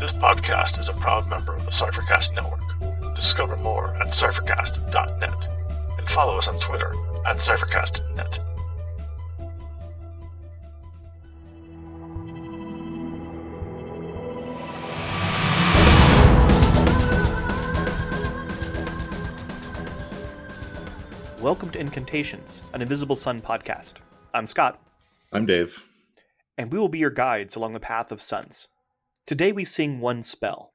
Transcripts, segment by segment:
This podcast is a proud member of the Cyphercast Network. Discover more at cyphercast.net and follow us on Twitter at cyphercast.net. Welcome to Incantations, an Invisible Sun podcast. I'm Scott. I'm Dave. And we will be your guides along the Path of Suns. Today we sing one spell.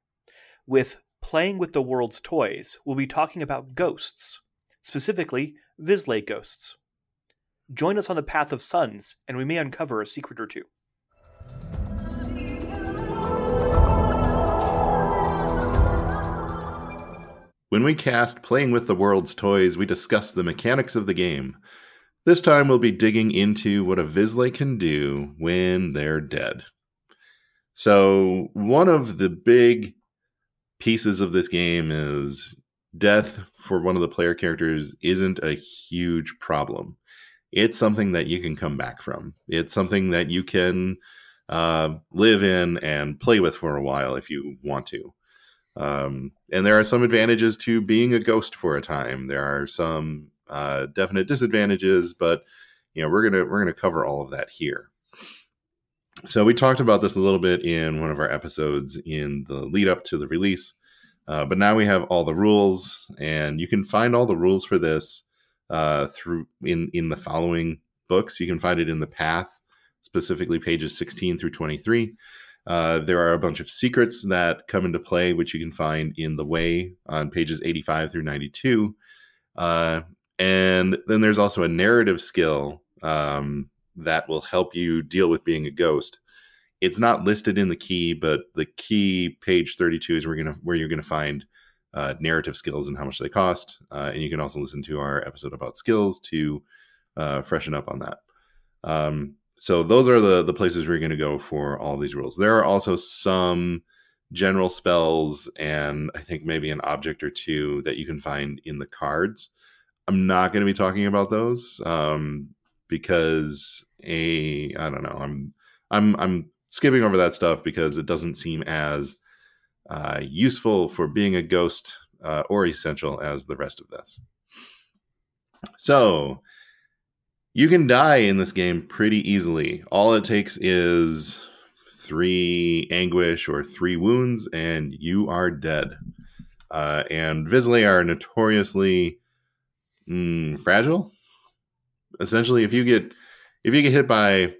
With Playing with the World's Toys, we'll be talking about ghosts, specifically Vislay ghosts. Join us on the Path of Suns, and we may uncover a secret or two. When we cast Playing with the World's Toys, we discuss the mechanics of the game. This time we'll be digging into what a Vislay can do when they're dead. So one of the big pieces of this game is death for one of the player characters isn't a huge problem. It's something that you can come back from. It's something that you can live in and play with for a while if you want to. And there are some advantages to being a ghost for a time. There are some definite disadvantages, but we're gonna cover all of that here. So we talked about this a little bit in one of our episodes in the lead up to the release, but now we have all the rules, and you can find all the rules for this through in the following books. You can find it in the Path, specifically pages 16 through 23. There are a bunch of secrets that come into play, which you can find in The Way on pages 85 through 92. And then there's also a narrative skill that will help you deal with being a ghost. It's not listed in the key, but the key, page 32, is where you're going to find narrative skills and how much they cost. And you can also listen to our episode about skills to freshen up on that. So those are the places we're going to go for all these rules. There are also some general spells and I think maybe an object or two that you can find in the cards. I'm not going to be talking about those because I'm skipping over that stuff because it doesn't seem as useful for being a ghost or essential as the rest of this. So you can die in this game pretty easily. All it takes is 3 anguish or 3 wounds, and you are dead. And Vislay are notoriously fragile. Essentially, if you get hit by,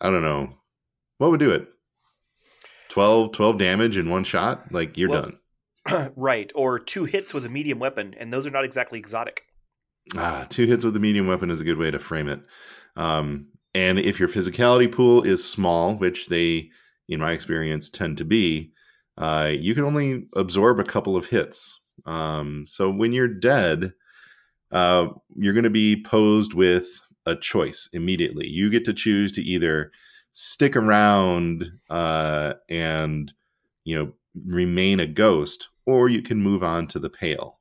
I don't know, what would do it? 12 damage in one shot? Like, you're done. Right, or 2 hits with a medium weapon, and those are not exactly exotic. 2 hits with a medium weapon is a good way to frame it. And if your physicality pool is small, which they, in my experience, tend to be, you can only absorb a couple of hits. So when you're dead, you're going to be posed with a choice immediately. You get to choose to either stick around and remain a ghost, or you can move on to the pale.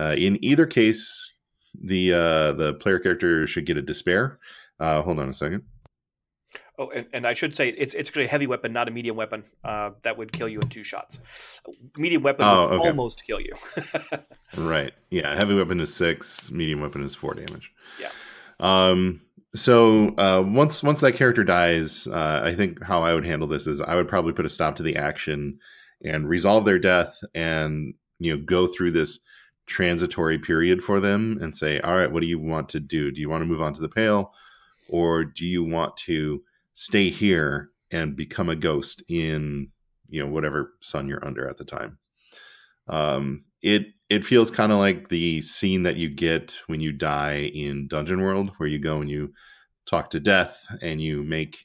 In either case, the player character should get a despair. Hold on a second. Oh, and I should say it's actually a heavy weapon, not a medium weapon. That would kill you in 2 shots. Medium weapon would almost kill you. Right. Yeah. Heavy weapon is 6. Medium weapon is 4 damage. Yeah. So once that character dies, I think how I would handle this is I would probably put a stop to the action and resolve their death, and go through this transitory period for them and say, all right, what do you want to do? Do you want to move on to the pale, or do you want to stay here and become a ghost in whatever sun you're under at the time? It feels kind of like the scene that you get when you die in Dungeon World, where you go and you talk to death and you make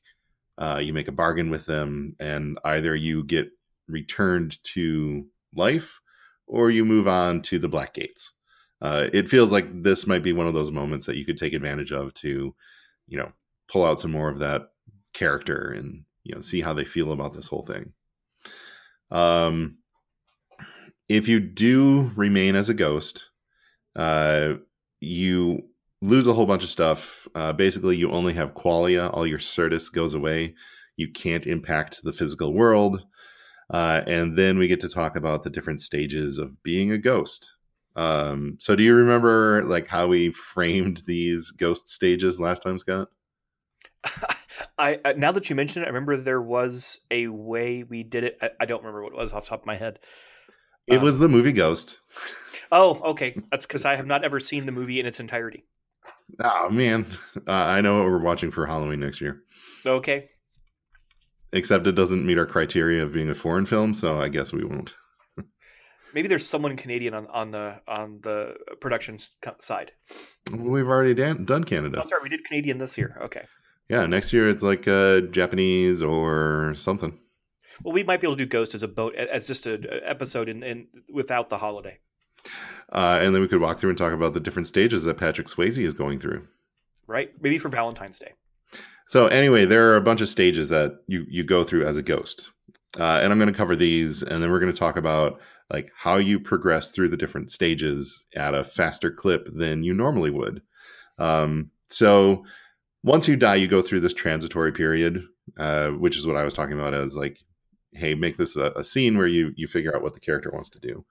a bargain with them, and either you get returned to life or you move on to the Black Gates. It feels like this might be one of those moments that you could take advantage of to, pull out some more of that character and, see how they feel about this whole thing. If you do remain as a ghost, you lose a whole bunch of stuff. Basically, you only have qualia. All your certus goes away. You can't impact the physical world. And then we get to talk about the different stages of being a ghost. So do you remember like how we framed these ghost stages last time, Scott? I now that you mention it, I remember there was a way we did it. I don't remember what it was off the top of my head. It was the movie Ghost. Oh, okay. That's because I have not ever seen the movie in its entirety. Oh, man. I know what we're watching for Halloween next year. Okay. Except it doesn't meet our criteria of being a foreign film, so I guess we won't. Maybe there's someone Canadian on the production side. We've already done Canada. Oh, sorry, we did Canadian this year. Okay. Yeah, next year it's like Japanese or something. Well, we might be able to do Ghost as a boat, as just an episode in without the holiday. And then we could walk through and talk about the different stages that Patrick Swayze is going through. Right. Maybe for Valentine's Day. So anyway, there are a bunch of stages that you go through as a ghost. And I'm going to cover these. And then we're going to talk about like how you progress through the different stages at a faster clip than you normally would. So once you die, you go through this transitory period, which is what I was talking about as like, hey, make this a scene where you figure out what the character wants to do.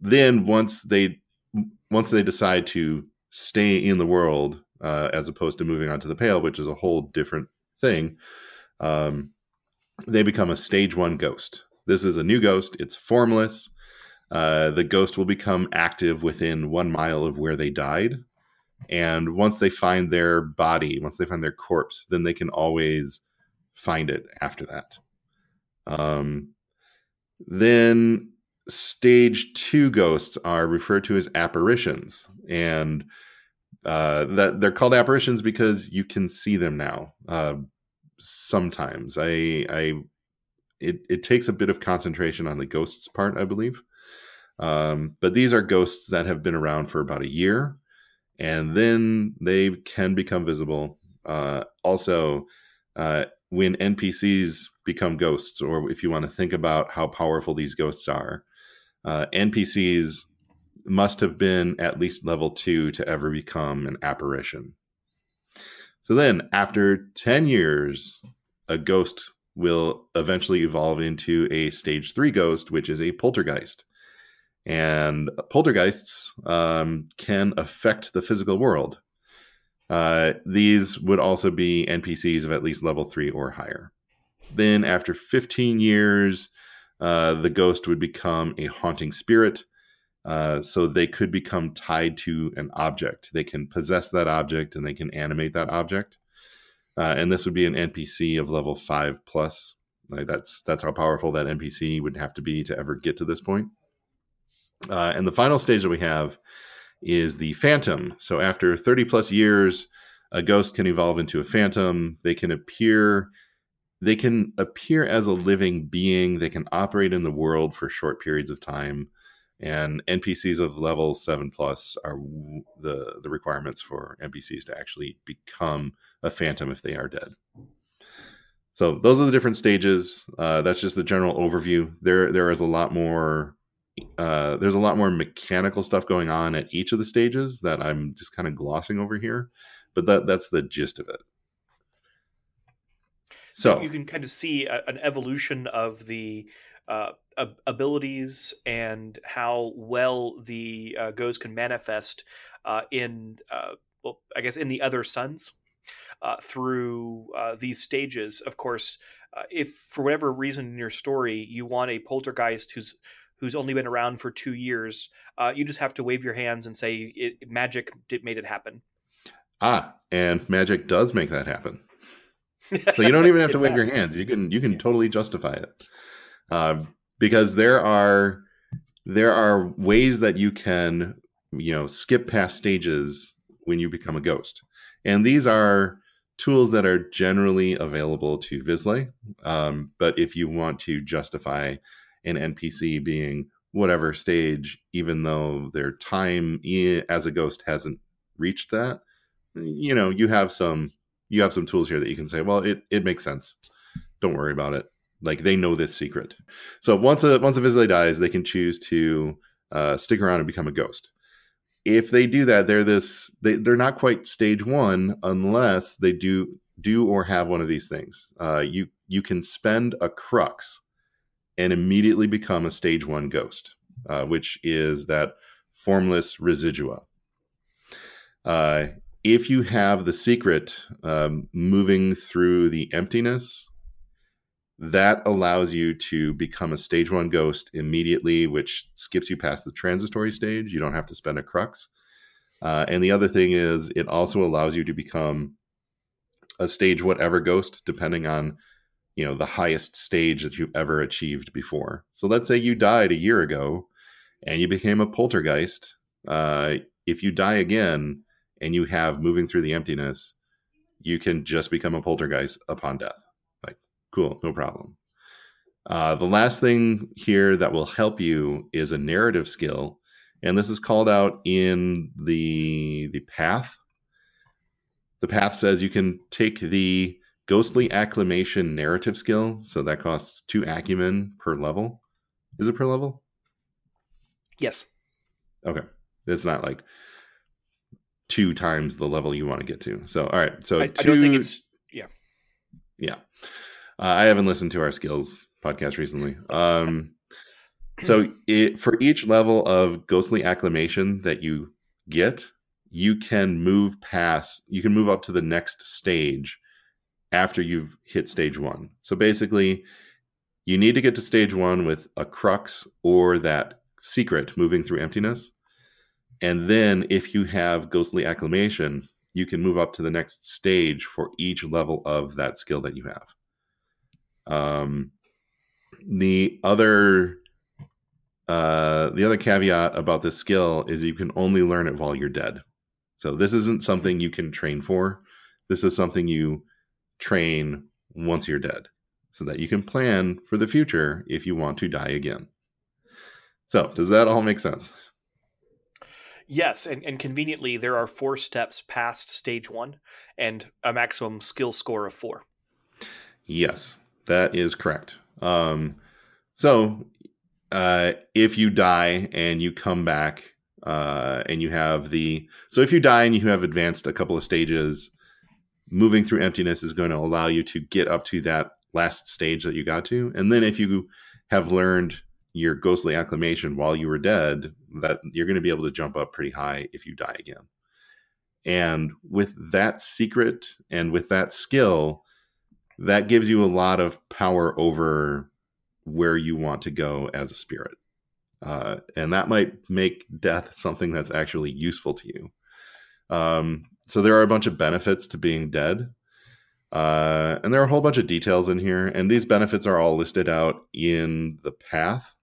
Then once they decide to stay in the world, as opposed to moving on to the pale, which is a whole different thing, they become a stage 1 ghost. This is a new ghost. It's formless. The ghost will become active within 1 mile of where they died. And once they find their body, once they find their corpse, then they can always find it after that. Then stage 2 ghosts are referred to as apparitions, and that they're called apparitions because you can see them now. Sometimes it takes a bit of concentration on the ghost's part, I believe. But these are ghosts that have been around for about a year, and then they can become visible. Also, when NPCs become ghosts, or if you want to think about how powerful these ghosts are, NPCs must have been at least level 2 to ever become an apparition. So then after 10 years, a ghost will eventually evolve into a stage 3 ghost, which is a poltergeist. And poltergeists can affect the physical world. These would also be NPCs of at least level 3 or higher. Then after 15 years, the ghost would become a haunting spirit. So they could become tied to an object. They can possess that object and they can animate that object. And this would be an NPC of level 5 plus. Like that's how powerful that NPC would have to be to ever get to this point. And the final stage that we have is the phantom. So after 30 plus years, a ghost can evolve into a phantom. They can appear as a living being. They can operate in the world for short periods of time. And NPCs of level 7 plus are the requirements for NPCs to actually become a phantom if they are dead. So those are the different stages. That's just the general overview. There is a lot more. There's a lot more mechanical stuff going on at each of the stages that I'm just kind of glossing over here, but that's the gist of it. So you can kind of see an evolution of the abilities and how well the ghost can manifest in the other suns through these stages. Of course, if for whatever reason in your story you want a poltergeist who's only been around for 2 years, you just have to wave your hands and say magic made it happen. And magic does make that happen. So you don't even have to wave your hands. You can totally justify it, because there are ways that you can skip past stages when you become a ghost, and these are tools that are generally available to Vislay. But if you want to justify an NPC being whatever stage, even though their time as a ghost hasn't reached that, you have some tools here that you can say, well, it makes sense. Don't worry about it. Like they know this secret. So once a Vislay dies, they can choose to stick around and become a ghost. If they do that, they're not quite stage 1 unless they do or have one of these things. You can spend a crux and immediately become a stage one ghost, which is that formless residua. If you have the secret, moving through the emptiness, that allows you to become a stage one ghost immediately, which skips you past the transitory stage. You don't have to spend a crux. And the other thing is it also allows you to become a stage whatever ghost, depending on, you know, the highest stage that you've ever achieved before. So let's say you died a year ago and you became a poltergeist. If you die again and you have moving through the emptiness, you can just become a poltergeist upon death. Like, cool, no problem. The last thing here that will help you is a narrative skill. And this is called out in the path. The path says you can take the ghostly acclimation narrative skill. So that costs 2 acumen per level. Is it per level? Yes. Okay. It's not like 2 times the level you want to get to. So, all right. So I don't think it's, yeah. Yeah. I haven't listened to our skills podcast recently. So for each level of ghostly acclimation that you get, you can move up to the next stage after you've hit stage one. So basically, you need to get to stage one with a crux or that secret moving through emptiness. And then if you have ghostly acclimation, you can move up to the next stage for each level of that skill that you have. The other caveat about this skill is you can only learn it while you're dead. So this isn't something you can train for. This is something you train once you're dead so that you can plan for the future if you want to die again. So does that all make sense? Yes, and conveniently there are 4 steps past stage 1 and a maximum skill score of 4. Yes, that is correct. If you die and you come back and you have if you die and you have advanced a couple of stages, moving through emptiness is going to allow you to get up to that last stage that you got to. And then if you have learned your ghostly acclimation while you were dead, that you're going to be able to jump up pretty high if you die again. And with that secret and with that skill, that gives you a lot of power over where you want to go as a spirit. And that might make death something that's actually useful to you. So there are a bunch of benefits to being dead. And there are a whole bunch of details in here. And these benefits are all listed out in the path.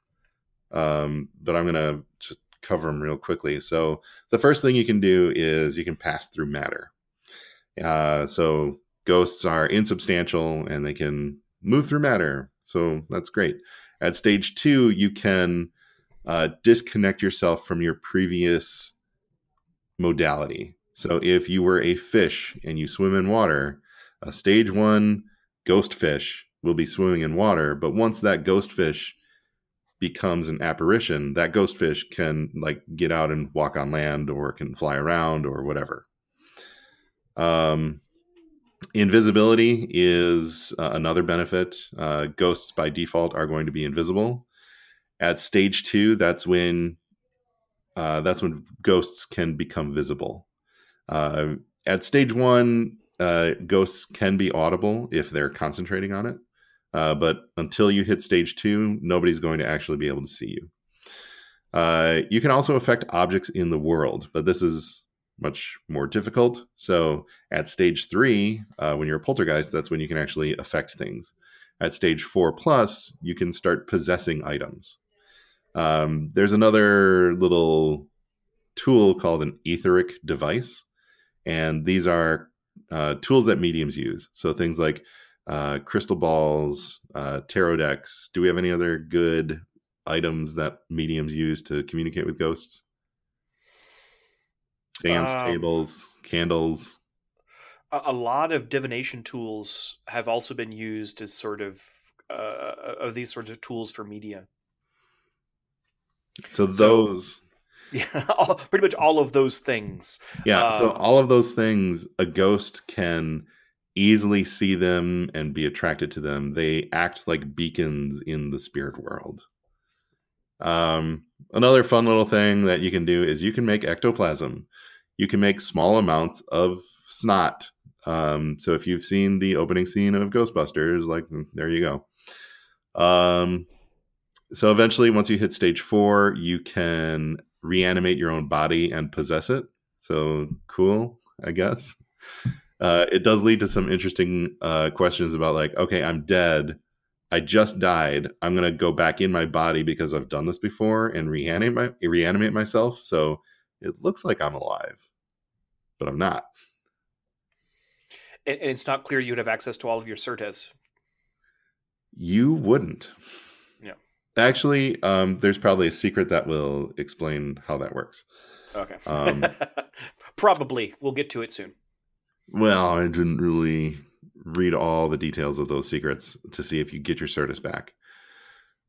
But I'm going to just cover them real quickly. So the first thing you can do is you can pass through matter. So ghosts are insubstantial and they can move through matter. So that's great. At stage 2, you can disconnect yourself from your previous modality. So if you were a fish and you swim in water, a stage 1 ghost fish will be swimming in water. But once that ghost fish becomes an apparition, that ghost fish can get out and walk on land or can fly around or whatever. Invisibility is another benefit. Ghosts by default are going to be invisible. At stage 2, that's when ghosts can become visible. At stage 1, ghosts can be audible if they're concentrating on it. But until you hit stage 2, nobody's going to actually be able to see you. You can also affect objects in the world, but this is much more difficult. So at stage 3, when you're a poltergeist, that's when you can actually affect things. At stage 4+, you can start possessing items. There's another little tool called an etheric device. And these are tools that mediums use. So things like crystal balls, tarot decks. Do we have any other good items that mediums use to communicate with ghosts? Seance tables, candles. A lot of divination tools have also been used as sort of these sorts of tools for media. Pretty much all of those things. Yeah, so all of those things, a ghost can easily see them and be attracted to them. They act like beacons in the spirit world. Another fun little thing that you can do is you can make ectoplasm. You can make small amounts of snot. So if you've seen the opening scene of Ghostbusters, like, there you go. So eventually, once you hit stage 4, you can reanimate your own body and possess it. So cool, I guess. It does lead to some interesting questions about, like, okay, I'm dead. I just died. I'm going to go back in my body because I've done this before and reanimate myself. So it looks like I'm alive, but I'm not. And it's not clear you'd have access to all of your certus. You wouldn't. Yeah. Actually, there's probably a secret that will explain how that works. Okay. Probably. We'll get to it soon. Well, I didn't really read all the details of those secrets to see if you get your certus back.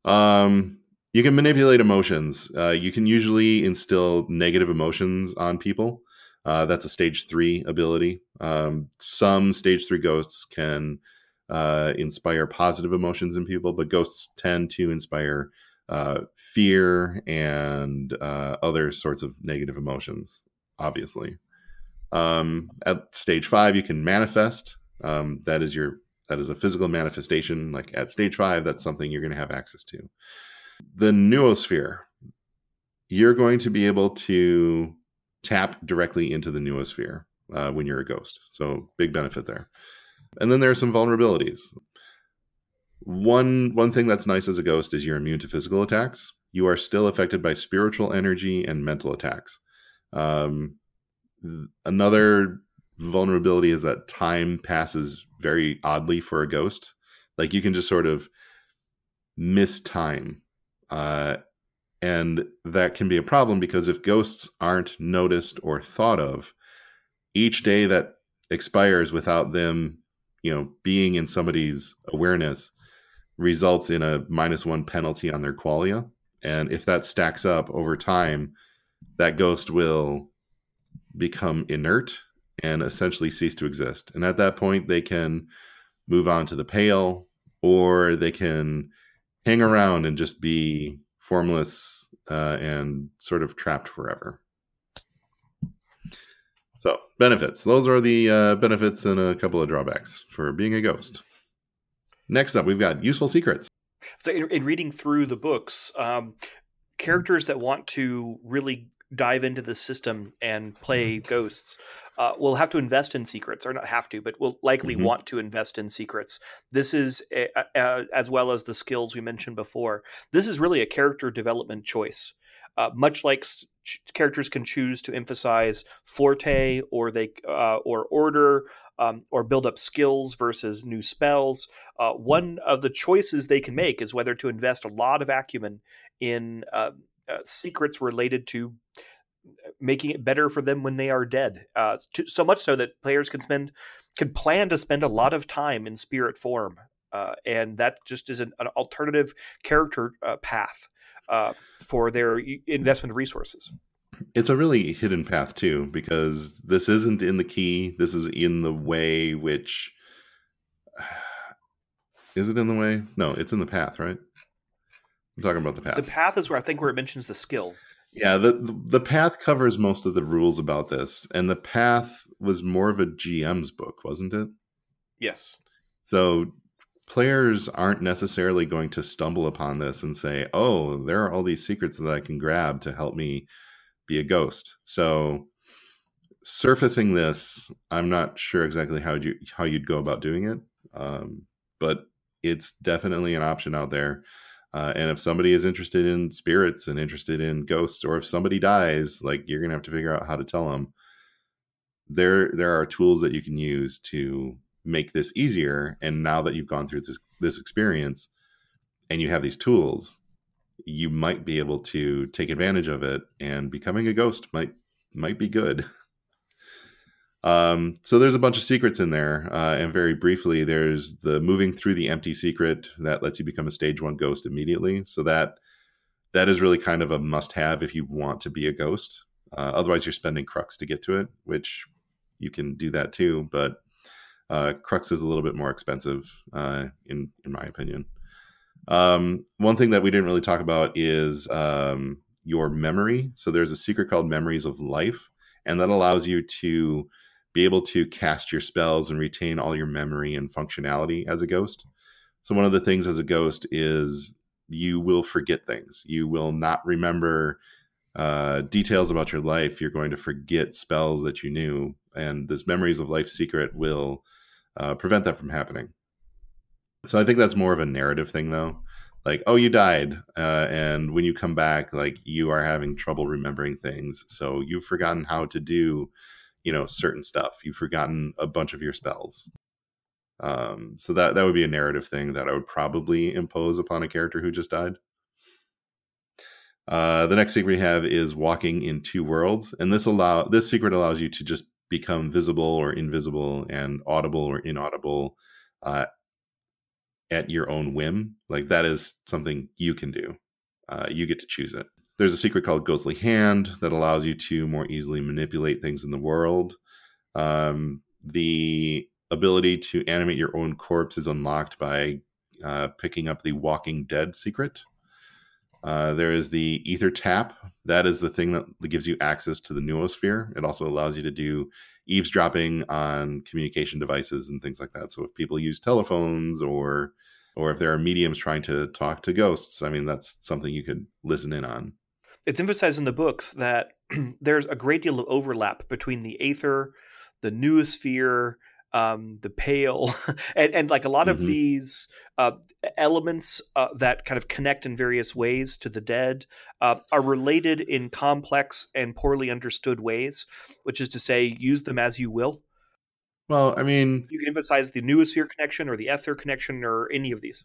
You can manipulate emotions. You can usually instill negative emotions on people. That's a stage 3 ability. Some stage 3 ghosts can inspire positive emotions in people, but ghosts tend to inspire fear and other sorts of negative emotions, obviously. At stage 5, you can manifest. That is a physical manifestation. Like at stage 5, that's something you're going to have access to. The noosphere. You're going to be able to tap directly into the noosphere when you're a ghost. So big benefit there. And then there are some vulnerabilities. One thing that's nice as a ghost is you're immune to physical attacks. You are still affected by spiritual energy and mental attacks. Another vulnerability is that time passes very oddly for a ghost. Like, you can just sort of miss time. And that can be a problem because if ghosts aren't noticed or thought of, each day that expires without them, being in somebody's awareness results in a -1 penalty on their qualia. And if that stacks up over time, that ghost will become inert and essentially cease to exist. And at that point, they can move on to the pale, or they can hang around and just be formless and sort of trapped forever. So, benefits. Those are the benefits and a couple of drawbacks for being a ghost. Next up, we've got useful secrets. So in reading through the books, characters that want to really dive into the system and play ghosts will have to invest in secrets, or not have to, but will likely want to invest in secrets. This is, as well as the skills we mentioned before, this is really a character development choice. Much like characters can choose to emphasize forte or order or build up skills versus new spells, one of the choices they can make is whether to invest a lot of acumen in secrets related to making it better for them when they are dead. So much so that players can plan to spend a lot of time in spirit form. And that just is an alternative character path for their investment of resources. It's a really hidden path too, because this isn't in the key. This is in the way, which is it in the way? No, it's in the path, right? I'm talking about the path. The path is where I think where it mentions the skill. Yeah, the path covers most of the rules about this, and the path was more of a GM's book, wasn't it? Yes. So players aren't necessarily going to stumble upon this and say, "Oh, there are all these secrets that I can grab to help me be a ghost." So surfacing this, I'm not sure exactly how you'd go about doing it, but it's definitely an option out there. And if somebody is interested in spirits and interested in ghosts, or if somebody dies, like, you're going to have to figure out how to tell them. There are tools that you can use to make this easier. And now that you've gone through this experience and you have these tools, you might be able to take advantage of it, and becoming a ghost might be good. So there's a bunch of secrets in there, and very briefly, there's the moving through the empty secret that lets you become a stage 1 ghost immediately. So that is really kind of a must-have if you want to be a ghost. Otherwise, you're spending crux to get to it, which you can do that too. But Crux is a little bit more expensive, in my opinion. One thing that we didn't really talk about is your memory. So there's a secret called Memories of Life, and that allows you to be able to cast your spells and retain all your memory and functionality as a ghost. So one of the things as a ghost is you will forget things. You will not remember details about your life. You're going to forget spells that you knew, and this Memories of Life secret will prevent that from happening. So I think that's more of a narrative thing, though. Like, oh, you died, and when you come back, like, you are having trouble remembering things. So you've forgotten how to do, you know, certain stuff. You've forgotten a bunch of your spells. So that would be a narrative thing that I would probably impose upon a character who just died. The next secret we have is Walking in Two Worlds, and this secret allows you to just become visible or invisible and audible or inaudible at your own whim. Like, that is something you can do. You get to choose it. There's a secret called Ghostly Hand that allows you to more easily manipulate things in the world. The ability to animate your own corpse is unlocked by picking up the Walking Dead secret. There is the ether tap. That is the thing that gives you access to the noosphere. It also allows you to do eavesdropping on communication devices and things like that. So if people use telephones or if there are mediums trying to talk to ghosts, I mean, that's something you could listen in on. It's emphasized in the books that there's a great deal of overlap between the aether, the noosphere, the pale, and like a lot of these elements that kind of connect in various ways to the dead are related in complex and poorly understood ways, which is to say, use them as you will. Well, I mean, you can emphasize the noosphere connection or the ether connection or any of these.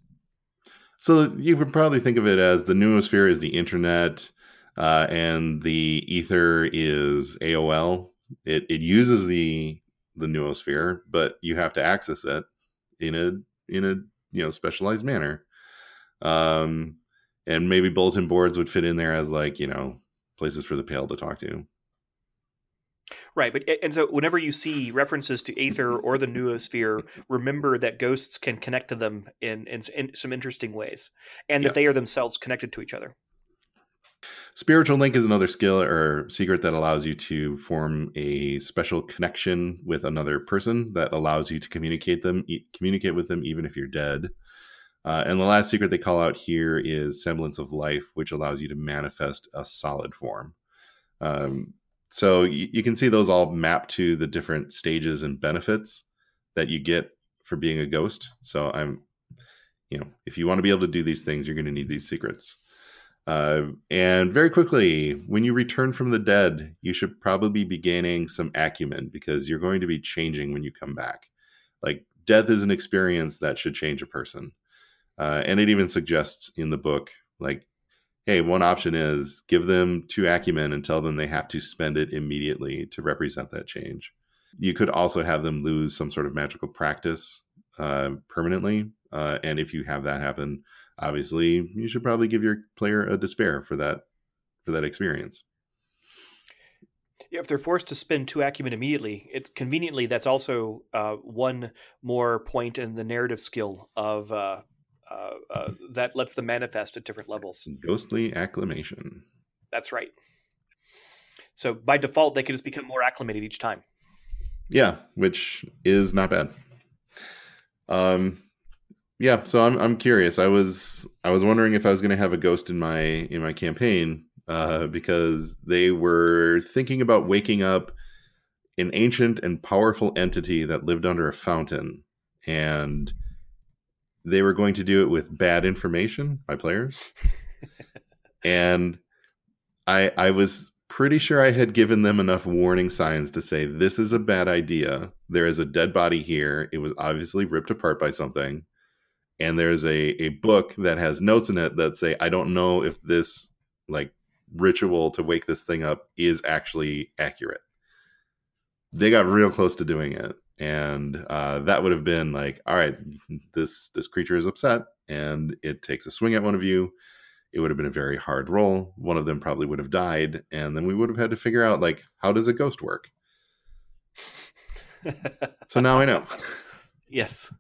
So you could probably think of it as the noosphere is the internet and the ether is AOL. It uses the noosphere, but you have to access it in a specialized manner. And maybe bulletin boards would fit in there as like, places for the pale to talk to. Right. And so whenever you see references to aether or the noosphere, remember that ghosts can connect to them in some interesting ways, and that they are themselves connected to each other. Spiritual link is another skill or secret that allows you to form a special connection with another person that allows you to communicate with them, even if you're dead. And the last secret they call out here is semblance of life, which allows you to manifest a solid form. So you can see those all map to the different stages and benefits that you get for being a ghost. So if you want to be able to do these things, you're going to need these secrets. And very quickly, when you return from the dead, you should probably be gaining some acumen, because you're going to be changing when you come back. Like, death is an experience that should change a person. And it even suggests in the book, like, hey, one option is give them 2 acumen and tell them they have to spend it immediately to represent that change. You could also have them lose some sort of magical practice permanently. And if you have that happen, obviously, you should probably give your player a despair for that experience. If they're forced to spend 2 acumen immediately, it's conveniently that's also one more point in the narrative skill of that lets them manifest at different levels. Ghostly acclimation. That's right. So by default, they can just become more acclimated each time. Yeah, which is not bad. Yeah, so I'm curious. I was wondering if I was going to have a ghost in my campaign because they were thinking about waking up an ancient and powerful entity that lived under a fountain, and they were going to do it with bad information by players. And I was pretty sure I had given them enough warning signs to say this is a bad idea. There is a dead body here. It was obviously ripped apart by something. And there's a book that has notes in it that say, I don't know if this like ritual to wake this thing up is actually accurate. They got real close to doing it. And that would have been like, all right, this creature is upset and it takes a swing at one of you. It would have been a very hard roll. One of them probably would have died. And then we would have had to figure out, like, how does a ghost work? So now I know. Yes.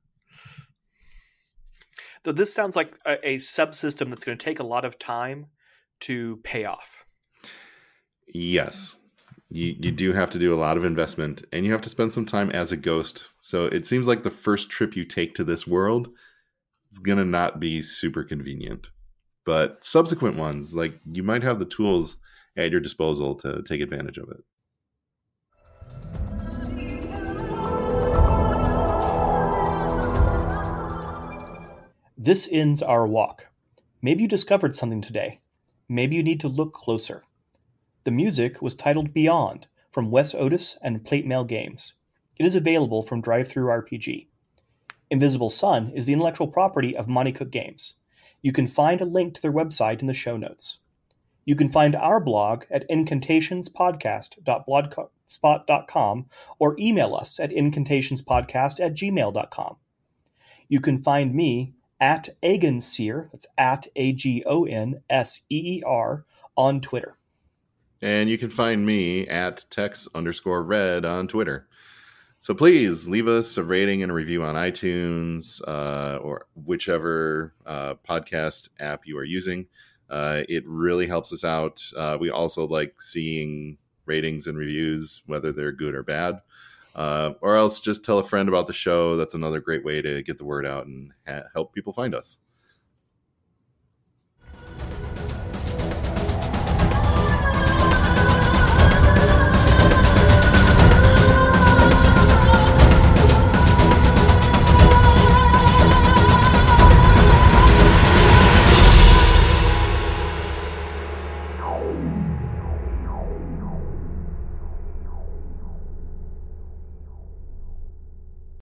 So this sounds like a subsystem that's going to take a lot of time to pay off. Yes. You do have to do a lot of investment, and you have to spend some time as a ghost. So it seems like the first trip you take to this world is going to not be super convenient. But subsequent ones, like, you might have the tools at your disposal to take advantage of it. This ends our walk. Maybe you discovered something today. Maybe you need to look closer. The music was titled Beyond from Wes Otis and Plate Mail Games. It is available from Drive-Thru RPG. Invisible Sun is the intellectual property of Monty Cook Games. You can find a link to their website in the show notes. You can find our blog at incantationspodcast.blogspot.com or email us at incantationspodcast@gmail.com. You can find me at Agonseer, that's at Agonseer, on Twitter. And you can find me at tex_red on Twitter. So please leave us a rating and a review on iTunes or whichever podcast app you are using. It really helps us out. We also like seeing ratings and reviews, whether they're good or bad. Or else just tell a friend about the show. That's another great way to get the word out and help people find us.